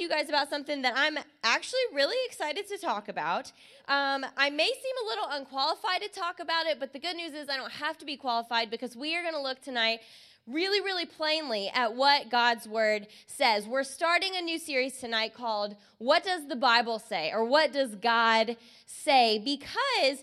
you guys about something that I'm actually really excited to talk about. I may seem a little unqualified to talk about it, but the good news is I don't have to be qualified, because we are going to look tonight really, really plainly at what God's Word says. We're starting a new series tonight called What Does the Bible Say? Or What Does God Say? Because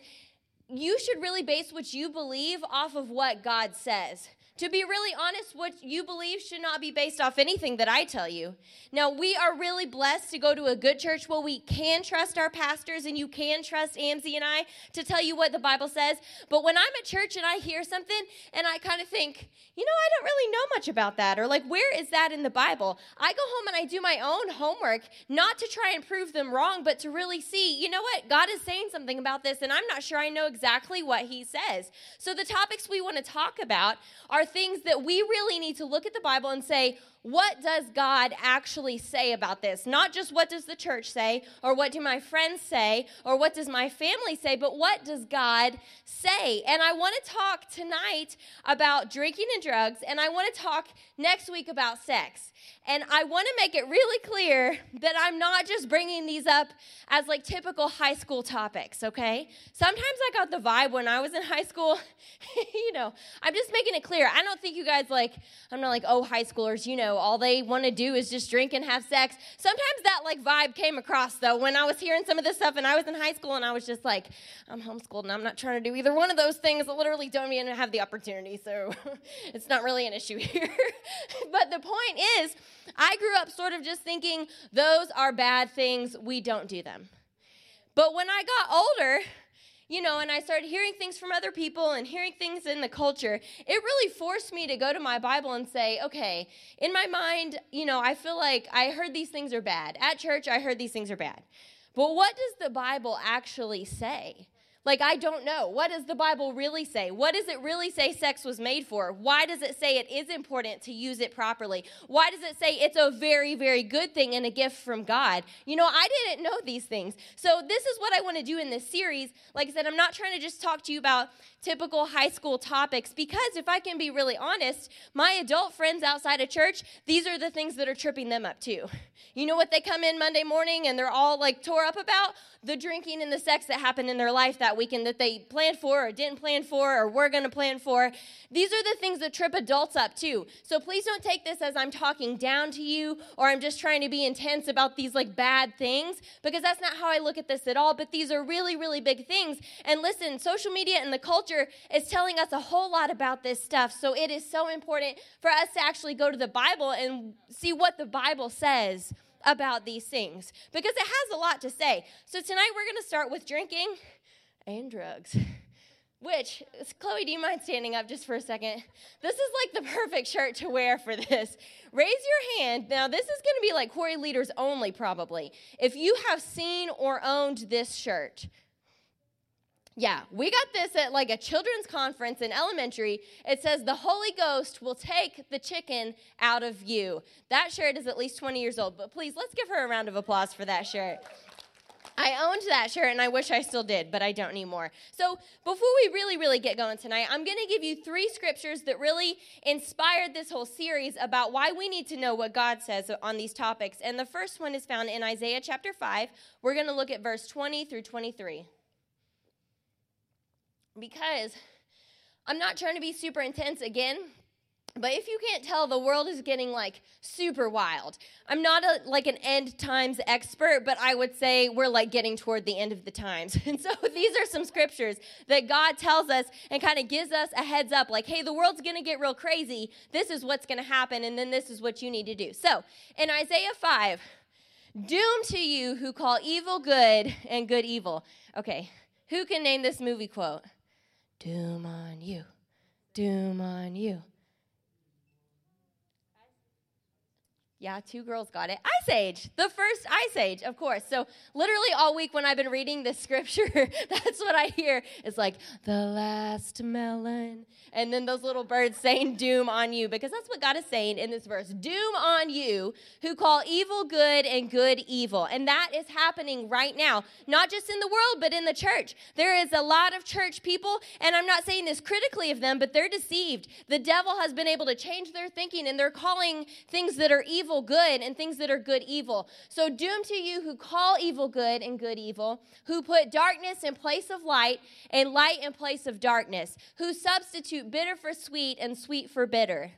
you should really base what you believe off of what God says. To be really honest, what you believe should not be based off anything that I tell you. Now, we are really blessed to go to a good church where we can trust our pastors, and you can trust Amzie and I to tell you what the Bible says. But when I'm at church and I hear something and I kind of think, you know, I don't really know much about that, or like, where is that in the Bible? I go home and I do my own homework, not to try and prove them wrong, but to really see, you know what, God is saying something about this, and I'm not sure I know exactly what he says. So the topics we want to talk about are things that we really need to look at the Bible and say, what does God actually say about this? Not just what does the church say, or what do my friends say, or what does my family say, but what does God say? And I want to talk tonight about drinking and drugs, and I want to talk next week about sex. And I want to make it really clear that I'm not just bringing these up as like typical high school topics, okay? Sometimes I got the vibe when I was in high school, you know, I'm just making it clear. I don't think you guys like, I'm not like, oh, high schoolers, you know, all they want to do is just drink and have sex. Sometimes that like vibe came across though when I was hearing some of this stuff, and I was in high school and I was just like, I'm homeschooled and I'm not trying to do either one of those things. I literally don't even have the opportunity, so it's not really an issue here. But the point is, I grew up sort of just thinking those are bad things, we don't do them. But when I got older, you know, and I started hearing things from other people and hearing things in the culture, it really forced me to go to my Bible and say, okay, in my mind, you know, I feel like I heard these things are bad. At church, I heard these things are bad. But what does the Bible actually say? Like, I don't know. What does the Bible really say? What does it really say sex was made for? Why does it say it is important to use it properly? Why does it say it's a very, very good thing and a gift from God? You know, I didn't know these things. So this is what I want to do in this series. Like I said, I'm not trying to just talk to you about typical high school topics, because if I can be really honest, my adult friends outside of church, these are the things that are tripping them up too. You know what they come in Monday morning and they're all like tore up about? The drinking and the sex that happened in their life that weekend that they planned for or didn't plan for or were going to plan for. These are the things that trip adults up too. So please don't take this as I'm talking down to you or I'm just trying to be intense about these like bad things, because that's not how I look at this at all. But these are really, really big things. And listen, social media and the culture is telling us a whole lot about this stuff. So it is so important for us to actually go to the Bible and see what the Bible says about these things, because it has a lot to say. So tonight we're going to start with drinking and drugs, which, Chloe, do you mind standing up just for a second? This is like the perfect shirt to wear for this. Raise your hand. Now, this is going to be like Corey Leaders only, probably, if you have seen or owned this shirt. Yeah, we got this at like a children's conference in elementary. It says, the Holy Ghost will take the chicken out of you. That shirt is at least 20 years old, but please, let's give her a round of applause for that shirt. I owned that shirt, and I wish I still did, but I don't anymore. So before we really, really get going tonight, I'm going to give you three scriptures that really inspired this whole series about why we need to know what God says on these topics. And the first one is found in Isaiah chapter 5. We're going to look at verse 20 through 23. Because I'm not trying to be super intense again, but if you can't tell, the world is getting, like, super wild. I'm not, like, an end times expert, but I would say we're, like, getting toward the end of the times. And so these are some scriptures that God tells us and kind of gives us a heads up, like, hey, the world's going to get real crazy. This is what's going to happen, and then this is what you need to do. So in Isaiah 5, doom to you who call evil good and good evil. Okay, who can name this movie quote? Doom on you, doom on you. Yeah, two girls got it. Ice Age, the first Ice Age, of course. So literally all week when I've been reading this scripture, that's what I hear. It's like, the last melon. And then those little birds saying doom on you, because that's what God is saying in this verse. Doom on you who call evil good and good evil. And that is happening right now, not just in the world, but in the church. There is a lot of church people, and I'm not saying this critically of them, but they're deceived. The devil has been able to change their thinking, and they're calling things that are evil evil good and things that are good evil. So doom to you who call evil good and good evil, who put darkness in place of light and light in place of darkness, who substitute bitter for sweet and sweet for bitter.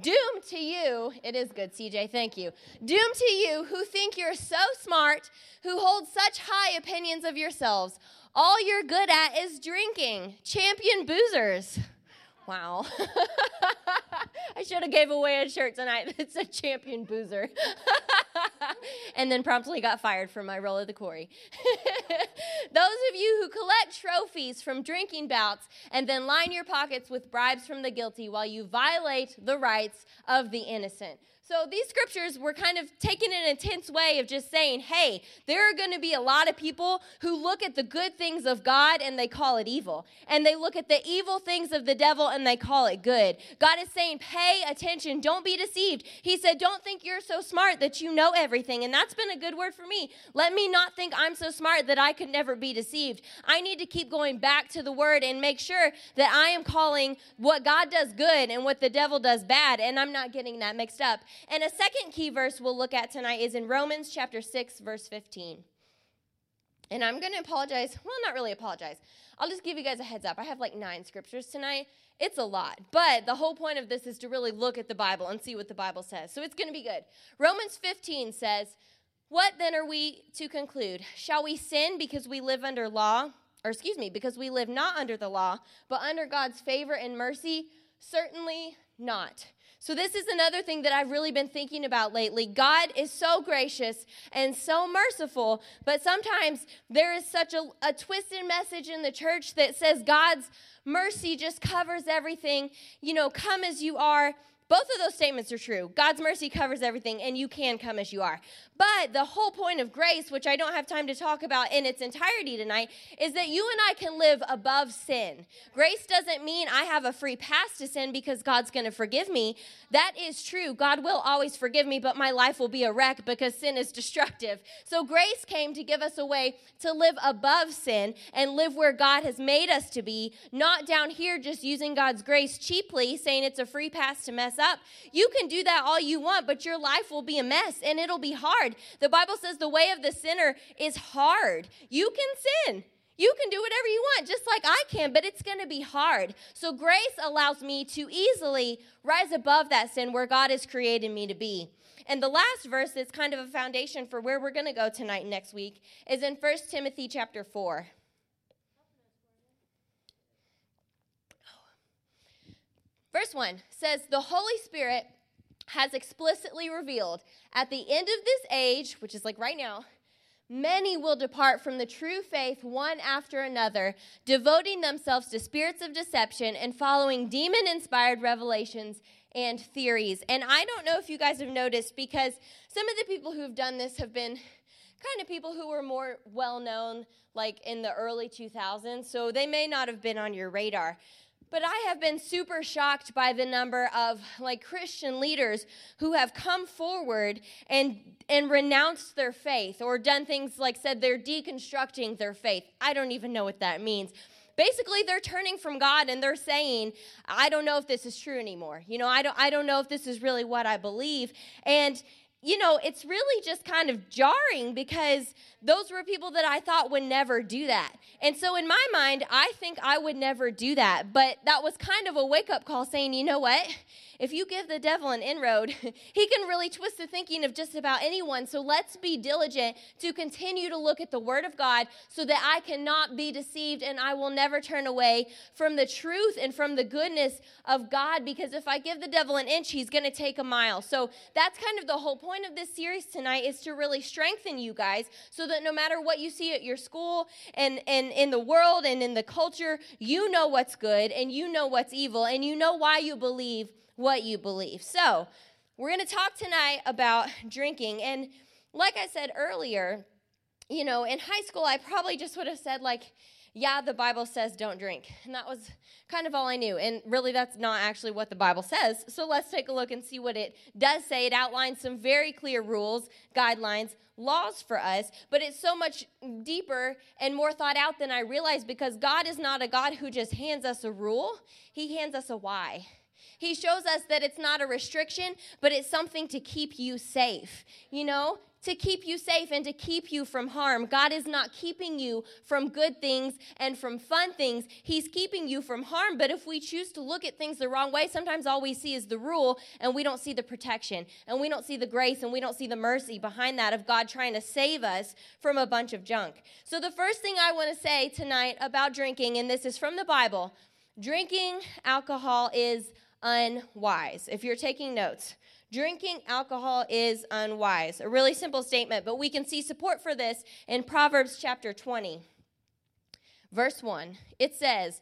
Doom to you, it is good, CJ, thank you. Doom to you who think you're so smart, who hold such high opinions of yourselves. All you're good at is drinking. Champion boozers. Wow. I should have gave away a shirt tonight that said champion boozer. And then promptly got fired from my role at the quarry. Those of you who collect trophies from drinking bouts and then line your pockets with bribes from the guilty while you violate the rights of the innocent. So these scriptures were kind of taken in an intense way of just saying, hey, there are going to be a lot of people who look at the good things of God and they call it evil. And they look at the evil things of the devil and they call it good. God is saying, pay attention. Don't be deceived. He said, don't think you're so smart that you know everything. And that's been a good word for me. Let me not think I'm so smart that I could never be deceived. I need to keep going back to the word and make sure that I am calling what God does good and what the devil does bad. And I'm not getting that mixed up. And a second key verse we'll look at tonight is in Romans chapter 6, verse 15. And I'm going to apologize. Well, not really apologize. I'll just give you guys a heads up. I have like 9 scriptures tonight. It's a lot. But the whole point of this is to really look at the Bible and see what the Bible says. So it's going to be good. Romans 15 says, what then are we to conclude? Shall we sin because we live under law? Or excuse me, because we live not under the law, but under God's favor and mercy? Certainly not. So this is another thing that I've really been thinking about lately. God is so gracious and so merciful, but sometimes there is such a twisted message in the church that says God's mercy just covers everything. You know, come as you are. Both of those statements are true. God's mercy covers everything, and you can come as you are. But the whole point of grace, which I don't have time to talk about in its entirety tonight, is that you and I can live above sin. Grace doesn't mean I have a free pass to sin because God's going to forgive me. That is true. God will always forgive me, but my life will be a wreck because sin is destructive. So grace came to give us a way to live above sin and live where God has made us to be, not down here just using God's grace cheaply, saying it's a free pass to mess up. You can do that all you want, but your life will be a mess and it'll be hard. The Bible says the way of the sinner is hard. You can sin. You can do whatever you want, just like I can, but it's going to be hard. So grace allows me to easily rise above that sin where God has created me to be. And the last verse that's kind of a foundation for where we're going to go tonight and next week is in 1 Timothy chapter 4. Verse 1 says, the Holy Spirit has explicitly revealed at the end of this age, which is like right now, many will depart from the true faith one after another, devoting themselves to spirits of deception and following demon-inspired revelations and theories. And I don't know if you guys have noticed, because some of the people who've done this have been kind of people who were more well-known, like in the early 2000s, so they may not have been on your radar. But I have been super shocked by the number of like Christian leaders who have come forward and renounced their faith or done things like said they're deconstructing their faith. I don't even know what that means. Basically, they're turning from God and they're saying, I don't know if this is true anymore. You know, I don't know if this is really what I believe. And you know, it's really just kind of jarring because those were people that I thought would never do that. And so in my mind, I think I would never do that. But that was kind of a wake-up call saying, you know what? If you give the devil an inroad, he can really twist the thinking of just about anyone. So let's be diligent to continue to look at the Word of God so that I cannot be deceived and I will never turn away from the truth and from the goodness of God, because if I give the devil an inch, he's going to take a mile. So that's kind of the whole point of this series tonight, is to really strengthen you guys so that no matter what you see at your school and in the world and in the culture, you know what's good and you know what's evil and you know why you believe what you believe. So we're going to talk tonight about drinking. And like I said earlier, you know, in high school, I probably just would have said like, yeah, the Bible says don't drink. And that was kind of all I knew. And really, that's not actually what the Bible says. So let's take a look and see what it does say. It outlines some very clear rules, guidelines, laws for us, but it's so much deeper and more thought out than I realized, because God is not a God who just hands us a rule. He hands us a why. He shows us that it's not a restriction, but it's something to keep you safe, you know? To keep you safe and to keep you from harm. God is not keeping you from good things and from fun things. He's keeping you from harm, but if we choose to look at things the wrong way, sometimes all we see is the rule, and we don't see the protection, and we don't see the grace, and we don't see the mercy behind that of God trying to save us from a bunch of junk. So the first thing I want to say tonight about drinking, and this is from the Bible, drinking alcohol is unwise. If you're taking notes, drinking alcohol is unwise. A really simple statement, but we can see support for this in Proverbs chapter 20, verse 1. It says,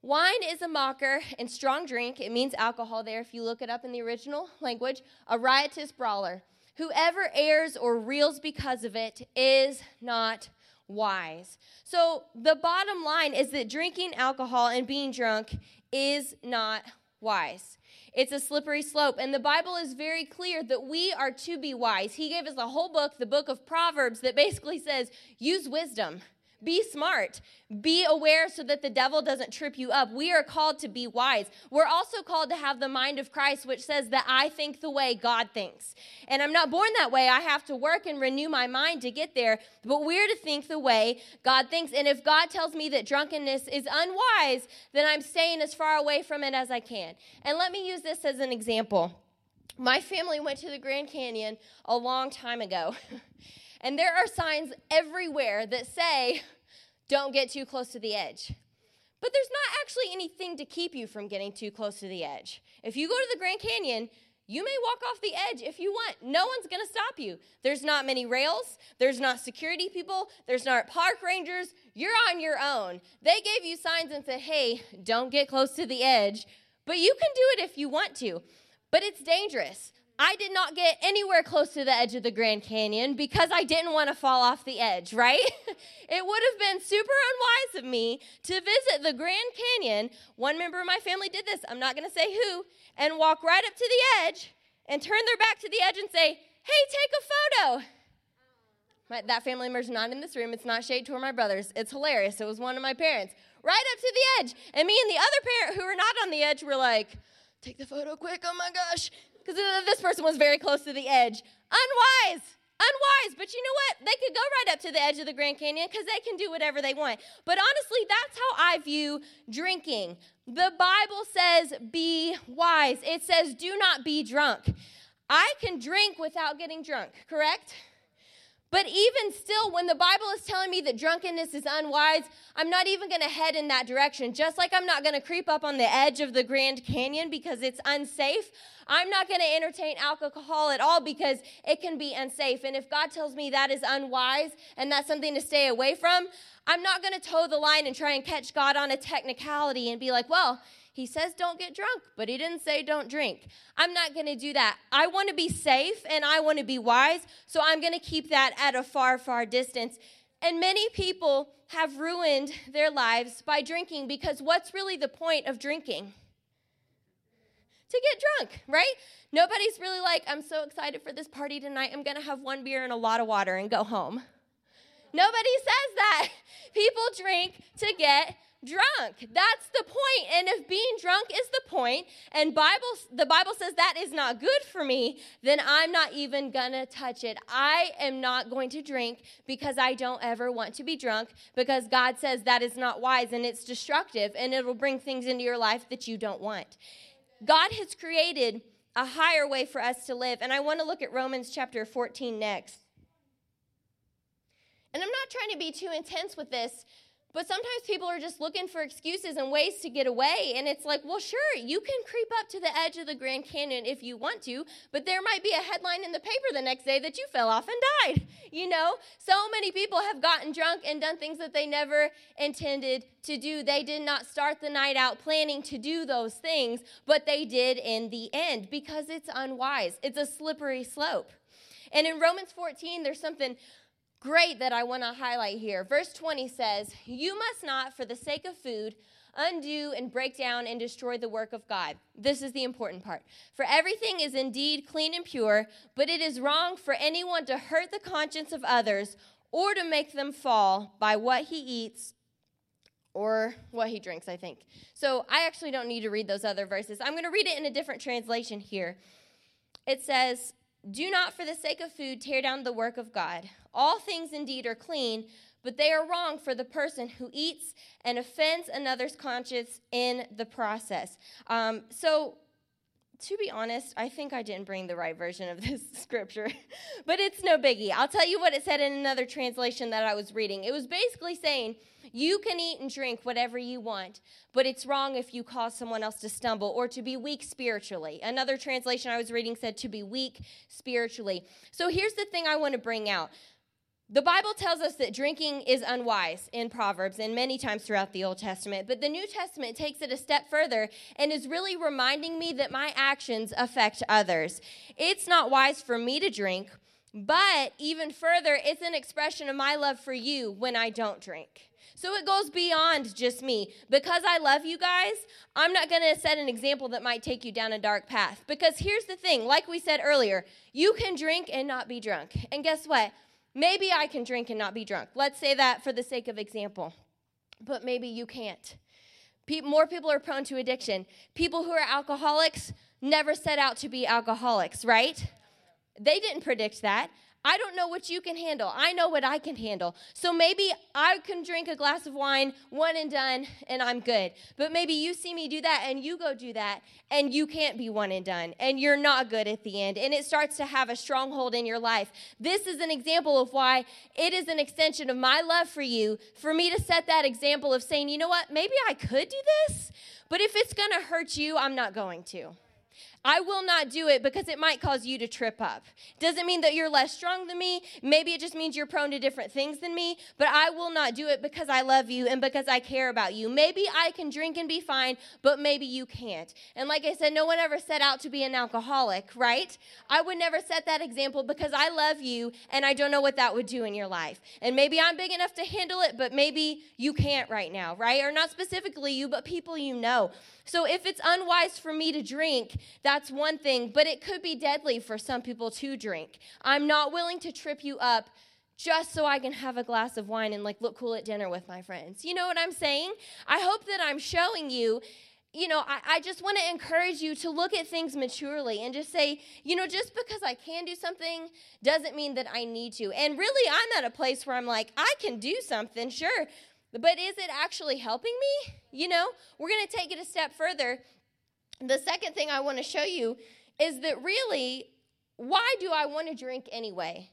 wine is a mocker and strong drink. It means alcohol there if you look it up in the original language. A riotous brawler. Whoever errs or reels because of it is not wise. So the bottom line is that drinking alcohol and being drunk is not wise. It's a slippery slope, and the Bible is very clear that we are to be wise. He gave us a whole book, the book of Proverbs, that basically says, use wisdom, be smart, be aware so that the devil doesn't trip you up. We are called to be wise. We're also called to have the mind of Christ, which says that I think the way God thinks. And I'm not born that way. I have to work and renew my mind to get there, but we're to think the way God thinks. And if God tells me that drunkenness is unwise, then I'm staying as far away from it as I can. And let me use this as an example. My family went to the Grand Canyon a long time ago. And there are signs everywhere that say, don't get too close to the edge. But there's not actually anything to keep you from getting too close to the edge. If you go to the Grand Canyon, you may walk off the edge if you want. No one's going to stop you. There's not many rails. There's not security people. There's not park rangers. You're on your own. They gave you signs and said, hey, don't get close to the edge. But you can do it if you want to. But it's dangerous. I did not get anywhere close to the edge of the Grand Canyon because I didn't want to fall off the edge, right? It would have been super unwise of me to visit the Grand Canyon. One member of my family did this, I'm not going to say who, and walk right up to the edge and turn their back to the edge and say, hey, take a photo. That family member's not in this room. It's not shade toward my brothers. It's hilarious. It was one of my parents. Right up to the edge. And me and the other parent who were not on the edge were like, take the photo quick. Oh, my gosh. Because this person was very close to the edge. Unwise. Unwise. But you know what? They could go right up to the edge of the Grand Canyon because they can do whatever they want. But honestly, that's how I view drinking. The Bible says be wise. It says do not be drunk. I can drink without getting drunk, correct? But even still, when the Bible is telling me that drunkenness is unwise, I'm not even going to head in that direction. Just like I'm not going to creep up on the edge of the Grand Canyon because it's unsafe, I'm not going to entertain alcohol at all because it can be unsafe. And if God tells me that is unwise and that's something to stay away from, I'm not going to toe the line and try and catch God on a technicality and be like, well, He says don't get drunk, but He didn't say don't drink. I'm not going to do that. I want to be safe and I want to be wise, so I'm going to keep that at a far, far distance. And many people have ruined their lives by drinking because what's really the point of drinking? To get drunk, right? Nobody's really like, I'm so excited for this party tonight. I'm going to have one beer and a lot of water and go home. Nobody says that. People drink to get drunk. That's the point. And if being drunk is the point, and the Bible says that is not good for me, then I'm not even gonna touch it. I am not going to drink because I don't ever want to be drunk, because God says that is not wise and it's destructive and it'll bring things into your life that you don't want. God has created a higher way for us to live. And I want to look at Romans chapter 14 next. And I'm not trying to be too intense with this, but sometimes people are just looking for excuses and ways to get away. And it's like, well, sure, you can creep up to the edge of the Grand Canyon if you want to, but there might be a headline in the paper the next day that you fell off and died. You know, so many people have gotten drunk and done things that they never intended to do. They did not start the night out planning to do those things, but they did in the end because it's unwise. It's a slippery slope. And in Romans 14, there's something great that I want to highlight here. Verse 20 says, you must not, for the sake of food, undo and break down and destroy the work of God. This is the important part. For everything is indeed clean and pure, but it is wrong for anyone to hurt the conscience of others or to make them fall by what he eats or what he drinks, I think. So I actually don't need to read those other verses. I'm going to read it in a different translation here. It says, "Do not for the sake of food tear down the work of God. All things indeed are clean, but they are wrong for the person who eats and offends another's conscience in the process." To be honest, I think I didn't bring the right version of this scripture, but it's no biggie. I'll tell you what it said in another translation that I was reading. It was basically saying, you can eat and drink whatever you want, but it's wrong if you cause someone else to stumble or to be weak spiritually. Another translation I was reading said to be weak spiritually. So here's the thing I want to bring out. The Bible tells us that drinking is unwise in Proverbs and many times throughout the Old Testament, but the New Testament takes it a step further and is really reminding me that my actions affect others. It's not wise for me to drink, but even further, it's an expression of my love for you when I don't drink. So it goes beyond just me. Because I love you guys, I'm not going to set an example that might take you down a dark path. Because here's the thing, like we said earlier, you can drink and not be drunk. And guess what? Maybe I can drink and not be drunk. Let's say that for the sake of example. But maybe you can't. More people are prone to addiction. People who are alcoholics never set out to be alcoholics, right? They didn't predict that. I don't know what you can handle. I know what I can handle. So maybe I can drink a glass of wine, one and done, and I'm good. But maybe you see me do that, and you go do that, and you can't be one and done, and you're not good at the end, and it starts to have a stronghold in your life. This is an example of why it is an extension of my love for you, for me to set that example of saying, you know what, maybe I could do this, but if it's going to hurt you, I'm not going to. I will not do it because it might cause you to trip up. Doesn't mean that you're less strong than me. Maybe it just means you're prone to different things than me, but I will not do it because I love you and because I care about you. Maybe I can drink and be fine, but maybe you can't. And like I said, no one ever set out to be an alcoholic, right? I would never set that example because I love you and I don't know what that would do in your life. And maybe I'm big enough to handle it, but maybe you can't right now, right? Or not specifically you, but people you know. So if it's unwise for me to drink, that's one thing, but it could be deadly for some people to drink. I'm not willing to trip you up just so I can have a glass of wine and like look cool at dinner with my friends. You know what I'm saying? I hope that I'm showing you, I just want to encourage you to look at things maturely and just say, just because I can do something doesn't mean that I need to. And really, I'm at a place where I'm like, I can do something, sure, but is it actually helping me? We're going to take it a step further. The second thing I want to show you is that really, why do I want to drink anyway?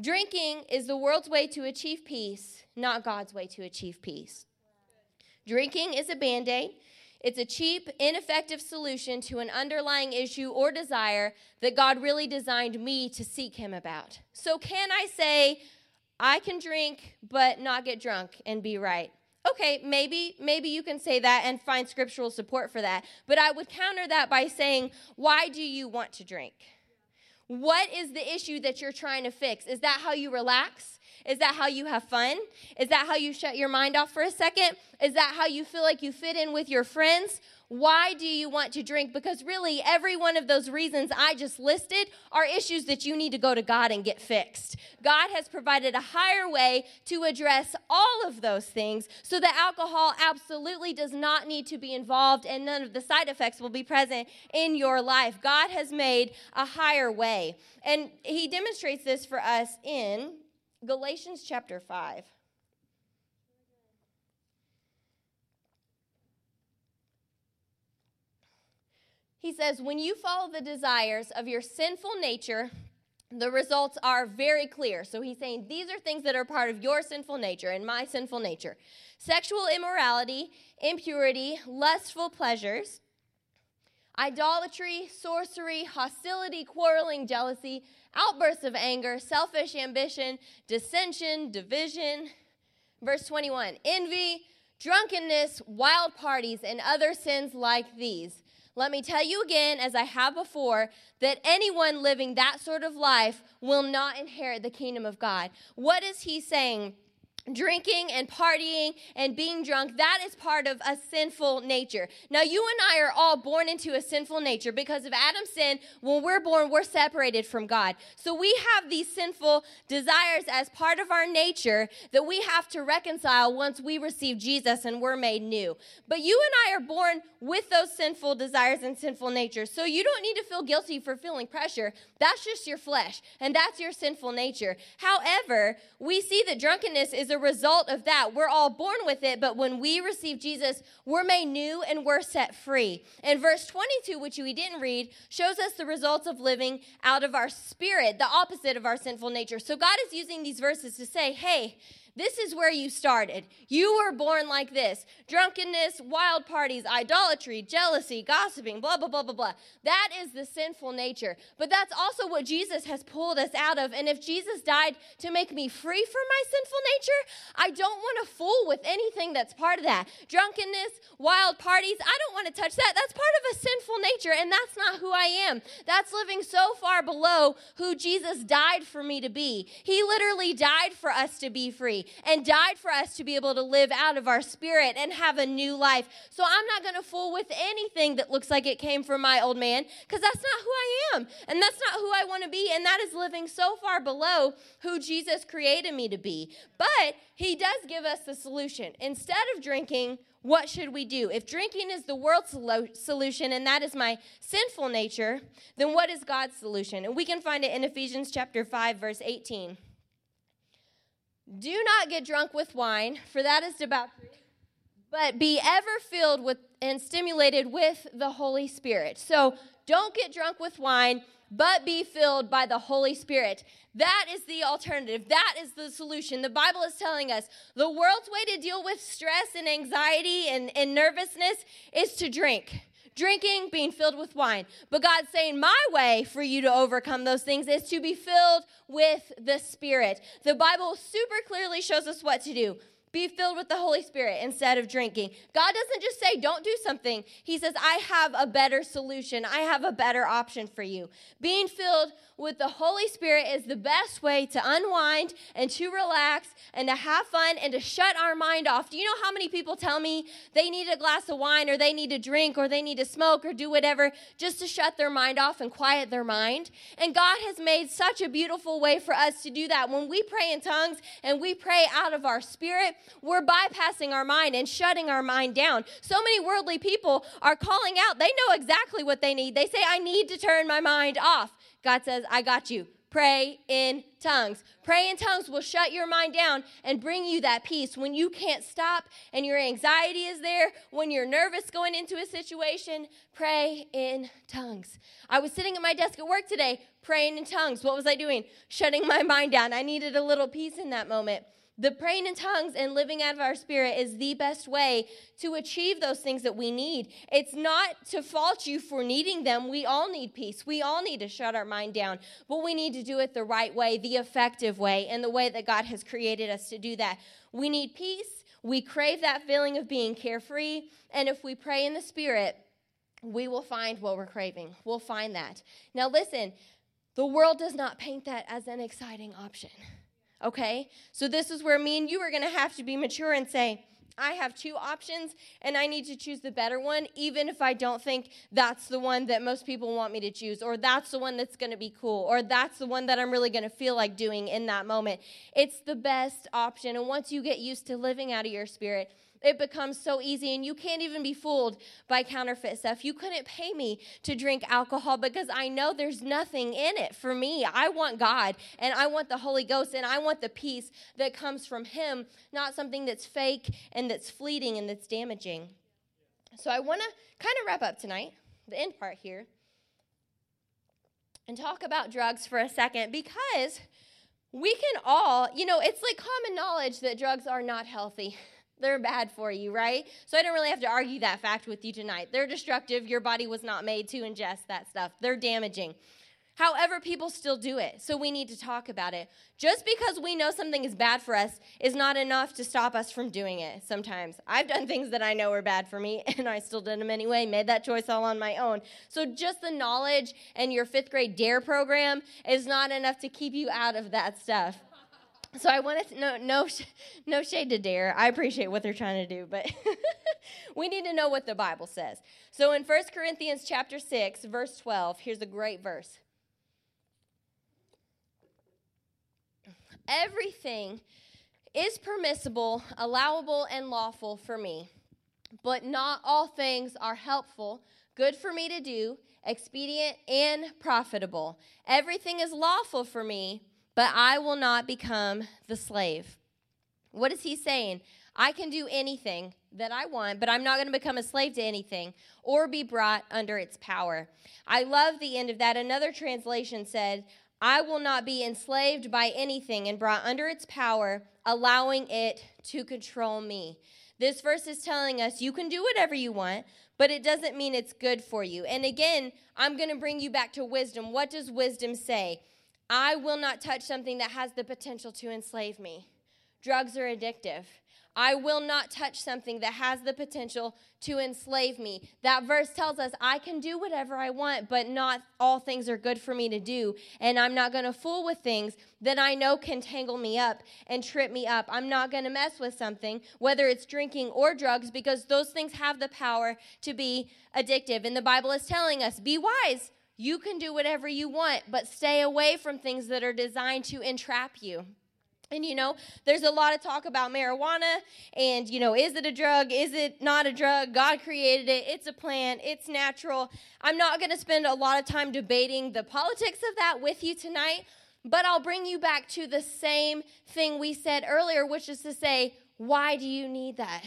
Drinking is the world's way to achieve peace, not God's way to achieve peace. Drinking is a band-aid. It's a cheap, ineffective solution to an underlying issue or desire that God really designed me to seek him about. So can I say, I can drink, but not get drunk and be right? Okay, maybe you can say that and find scriptural support for that. But I would counter that by saying, why do you want to drink? What is the issue that you're trying to fix? Is that how you relax? Is that how you have fun? Is that how you shut your mind off for a second? Is that how you feel like you fit in with your friends? Why do you want to drink? Because really, every one of those reasons I just listed are issues that you need to go to God and get fixed. God has provided a higher way to address all of those things so that alcohol absolutely does not need to be involved and none of the side effects will be present in your life. God has made a higher way. And he demonstrates this for us in Galatians chapter 5. He says, when you follow the desires of your sinful nature, the results are very clear. So he's saying these are things that are part of your sinful nature and my sinful nature. Sexual immorality, impurity, lustful pleasures, idolatry, sorcery, hostility, quarreling, jealousy, outbursts of anger, selfish ambition, dissension, division. Verse 21, envy, drunkenness, wild parties, and other sins like these. Let me tell you again, as I have before, that anyone living that sort of life will not inherit the kingdom of God. What is he saying? drinking and partying and being drunk, that is part of a sinful nature. Now, you and I are all born into a sinful nature because of Adam's sin. When we're born, we're separated from God. So we have these sinful desires as part of our nature that we have to reconcile once we receive Jesus and we're made new. But you and I are born with those sinful desires and sinful natures. So you don't need to feel guilty for feeling pressure. That's just your flesh, and that's your sinful nature. However, we see that drunkenness is a result of that. We're all born with it, but when we receive Jesus, we're made new and we're set free. And verse 22, which we didn't read, shows us the results of living out of our spirit, the opposite of our sinful nature. So God is using these verses to say, hey, this is where you started. You were born like this. Drunkenness, wild parties, idolatry, jealousy, gossiping, blah, blah, blah, blah, blah. That is the sinful nature. But that's also what Jesus has pulled us out of. And if Jesus died to make me free from my sinful nature, I don't want to fool with anything that's part of that. Drunkenness, wild parties, I don't want to touch that. That's part of a sinful nature, and that's not who I am. That's living so far below who Jesus died for me to be. He literally died for us to be free, and died for us to be able to live out of our spirit and have a new life. So I'm not going to fool with anything that looks like it came from my old man, because that's not who I am, and that's not who I want to be, and that is living so far below who Jesus created me to be. But he does give us the solution. Instead of drinking, what should we do? If drinking is the world's solution, and that is my sinful nature, then what is God's solution? And we can find it in Ephesians chapter 5, verse 18. Do not get drunk with wine, for that is debauchery, but be ever filled with and stimulated with the Holy Spirit. So don't get drunk with wine, but be filled by the Holy Spirit. That is the alternative. That is the solution. The Bible is telling us the world's way to deal with stress and anxiety and nervousness is to drink. Drinking, being filled with wine. But God's saying my way for you to overcome those things is to be filled with the Spirit. The Bible super clearly shows us what to do. Be filled with the Holy Spirit instead of drinking. God doesn't just say, don't do something. He says, I have a better solution. I have a better option for you. Being filled with the Holy Spirit is the best way to unwind and to relax and to have fun and to shut our mind off. Do you know how many people tell me they need a glass of wine or they need to drink or they need to smoke or do whatever just to shut their mind off and quiet their mind? And God has made such a beautiful way for us to do that. When we pray in tongues and we pray out of our spirit, we're bypassing our mind and shutting our mind down. So many worldly people are calling out. They know exactly what they need. They say, I need to turn my mind off. God says, I got you. Pray in tongues. Pray in tongues will shut your mind down and bring you that peace when you can't stop and your anxiety is there, when you're nervous going into a situation. Pray in tongues. I was sitting at my desk at work today praying in tongues. What was I doing? Shutting my mind down. I needed a little peace in that moment. The praying in tongues and living out of our spirit is the best way to achieve those things that we need. It's not to fault you for needing them. We all need peace. We all need to shut our mind down. But we need to do it the right way, the effective way, and the way that God has created us to do that. We need peace. We crave that feeling of being carefree. And if we pray in the spirit, we will find what we're craving. We'll find that. Now listen, the world does not paint that as an exciting option. Okay, so this is where me and you are going to have to be mature and say, I have two options, and I need to choose the better one, even if I don't think that's the one that most people want me to choose, or that's the one that's going to be cool, or that's the one that I'm really going to feel like doing in that moment. It's the best option, and once you get used to living out of your spirit, it becomes so easy, and you can't even be fooled by counterfeit stuff. You couldn't pay me to drink alcohol because I know there's nothing in it for me. I want God, and I want the Holy Ghost, and I want the peace that comes from Him, not something that's fake and that's fleeting and that's damaging. So I want to kind of wrap up tonight, the end part here, and talk about drugs for a second because we can all, it's like common knowledge that drugs are not healthy. They're bad for you, right? So I don't really have to argue that fact with you tonight. They're destructive. Your body was not made to ingest that stuff. They're damaging. However, people still do it, so we need to talk about it. Just because we know something is bad for us is not enough to stop us from doing it sometimes. I've done things that I know are bad for me, and I still did them anyway, made that choice all on my own. So just the knowledge and your 5th grade DARE program is not enough to keep you out of that stuff. So I want to no shade to Dare. I appreciate what they're trying to do, but we need to know what the Bible says. So in 1 Corinthians chapter 6, verse 12, here's a great verse. Everything is permissible, allowable, and lawful for me, but not all things are helpful, good for me to do, expedient, and profitable. Everything is lawful for me, but I will not become the slave. What is he saying? I can do anything that I want, but I'm not going to become a slave to anything or be brought under its power. I love the end of that. Another translation said, I will not be enslaved by anything and brought under its power, allowing it to control me. This verse is telling us you can do whatever you want, but it doesn't mean it's good for you. And again, I'm going to bring you back to wisdom. What does wisdom say? I will not touch something that has the potential to enslave me. Drugs are addictive. I will not touch something that has the potential to enslave me. That verse tells us I can do whatever I want, but not all things are good for me to do. And I'm not going to fool with things that I know can tangle me up and trip me up. I'm not going to mess with something, whether it's drinking or drugs, because those things have the power to be addictive. And the Bible is telling us, be wise. You can do whatever you want, but stay away from things that are designed to entrap you. And, you know, there's a lot of talk about marijuana and, you know, is it a drug? Is it not a drug? God created it. It's a plant. It's natural. I'm not going to spend a lot of time debating the politics of that with you tonight, but I'll bring you back to the same thing we said earlier, which is to say, why do you need that?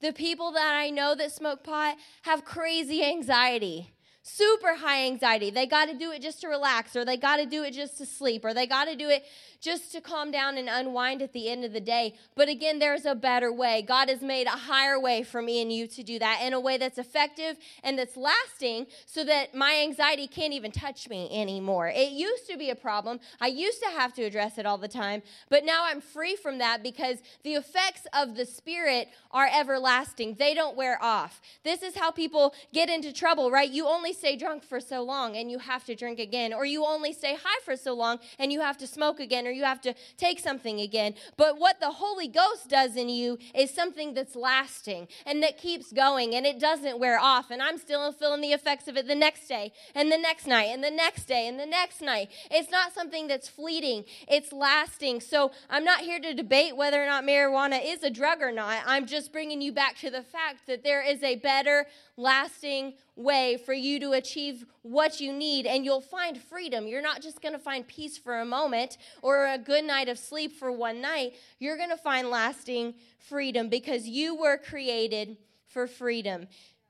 The people that I know that smoke pot have crazy anxiety. Super high anxiety. They got to do it just to relax, or they got to do it just to sleep, or they got to do it just to calm down and unwind at the end of the day. But again, there's a better way. God has made a higher way for me and you to do that in a way that's effective and that's lasting so that my anxiety can't even touch me anymore. It used to be a problem. I used to have to address it all the time, but now I'm free from that because the effects of the Spirit are everlasting. They don't wear off. This is how people get into trouble, right? You only stay drunk for so long and you have to drink again, or you only stay high for so long and you have to smoke again, or you have to take something again. But what the Holy Ghost does in you is something that's lasting and that keeps going, and it doesn't wear off, and I'm still feeling the effects of it the next day and the next night and the next day and the next night. It's not something that's fleeting. It's lasting. So I'm not here to debate whether or not marijuana is a drug or not. I'm just bringing you back to the fact that there is a better lasting way for you to achieve what you need, and you'll find freedom. You're not just going to find peace for a moment or a good night of sleep for one night. You're going to find lasting freedom because you were created for freedom.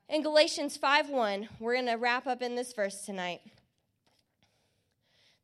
In Galatians 5:1, we're going to wrap up in this verse tonight.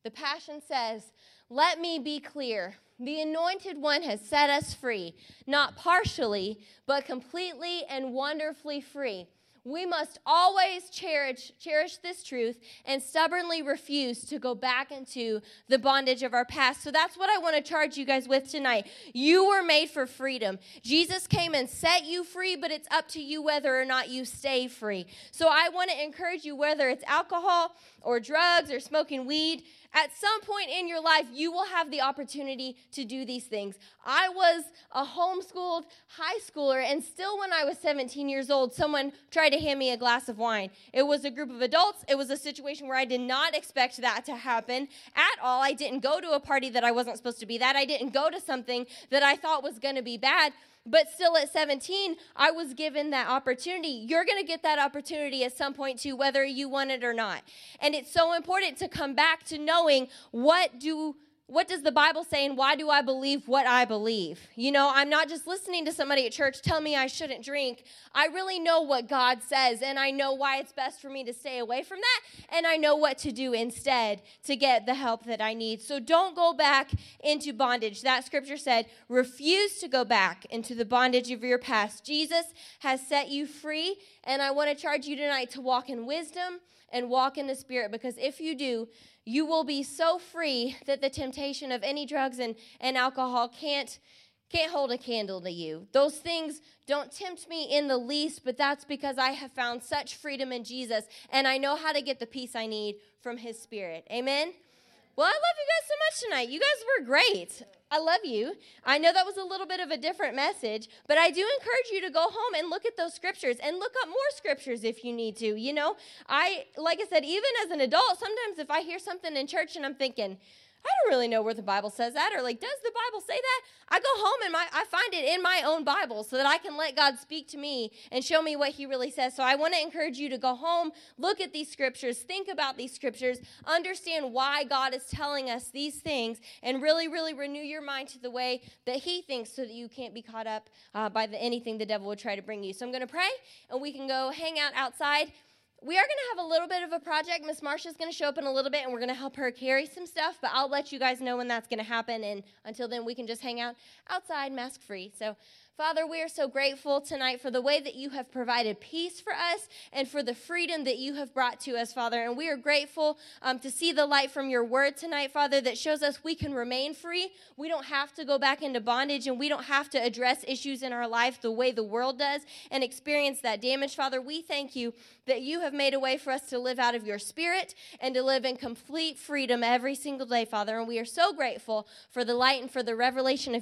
The Passion says, "Let me be clear. The Anointed One has set us free, not partially, but completely and wonderfully free. We must always cherish this truth and stubbornly refuse to go back into the bondage of our past." So that's what I want to charge you guys with tonight. You were made for freedom. Jesus came and set you free, but it's up to you whether or not you stay free. So I want to encourage you, whether it's alcohol or drugs or smoking weed, at some point in your life, you will have the opportunity to do these things. I was a homeschooled high schooler, and still when I was 17 years old, someone tried to hand me a glass of wine. It was a group of adults. It was a situation where I did not expect that to happen at all. I didn't go to a party that I wasn't supposed to be at. I didn't go to something that I thought was going to be bad. But still at 17, I was given that opportunity. You're going to get that opportunity at some point too, whether you want it or not. And it's so important to come back to knowing what does the Bible say, and why do I believe what I believe? You know, I'm not just listening to somebody at church tell me I shouldn't drink. I really know what God says, and I know why it's best for me to stay away from that, and I know what to do instead to get the help that I need. So don't go back into bondage. That scripture said, refuse to go back into the bondage of your past. Jesus has set you free, and I want to charge you tonight to walk in wisdom and walk in the Spirit, because if you do, you will be so free that the temptation of any drugs and alcohol can't hold a candle to you. Those things don't tempt me in the least, but that's because I have found such freedom in Jesus, and I know how to get the peace I need from His Spirit. Amen? Well, I love you guys so much tonight. You guys were great. I love you. I know that was a little bit of a different message, but I do encourage you to go home and look at those scriptures and look up more scriptures if you need to. You know, like I said, even as an adult, sometimes if I hear something in church and I'm thinking, I don't really know where the Bible says that, or like, does the Bible say that? I go home and I find it in my own Bible so that I can let God speak to me and show me what he really says. So I want to encourage you to go home, look at these scriptures, think about these scriptures, understand why God is telling us these things, and really, really renew your mind to the way that he thinks so that you can't be caught up by anything the devil will try to bring you. So I'm going to pray, and we can go hang out outside. We are going to have a little bit of a project. Miss Marsha's going to show up in a little bit, and we're going to help her carry some stuff, but I'll let you guys know when that's going to happen, and until then, we can just hang out outside, mask-free. So, Father, we are so grateful tonight for the way that you have provided peace for us and for the freedom that you have brought to us, Father, and we are grateful to see the light from your word tonight, Father, that shows us we can remain free. We don't have to go back into bondage, and we don't have to address issues in our life the way the world does and experience that damage. Father, we thank you that you have made a way for us to live out of your spirit and to live in complete freedom every single day, Father, and we are so grateful for the light and for the revelation of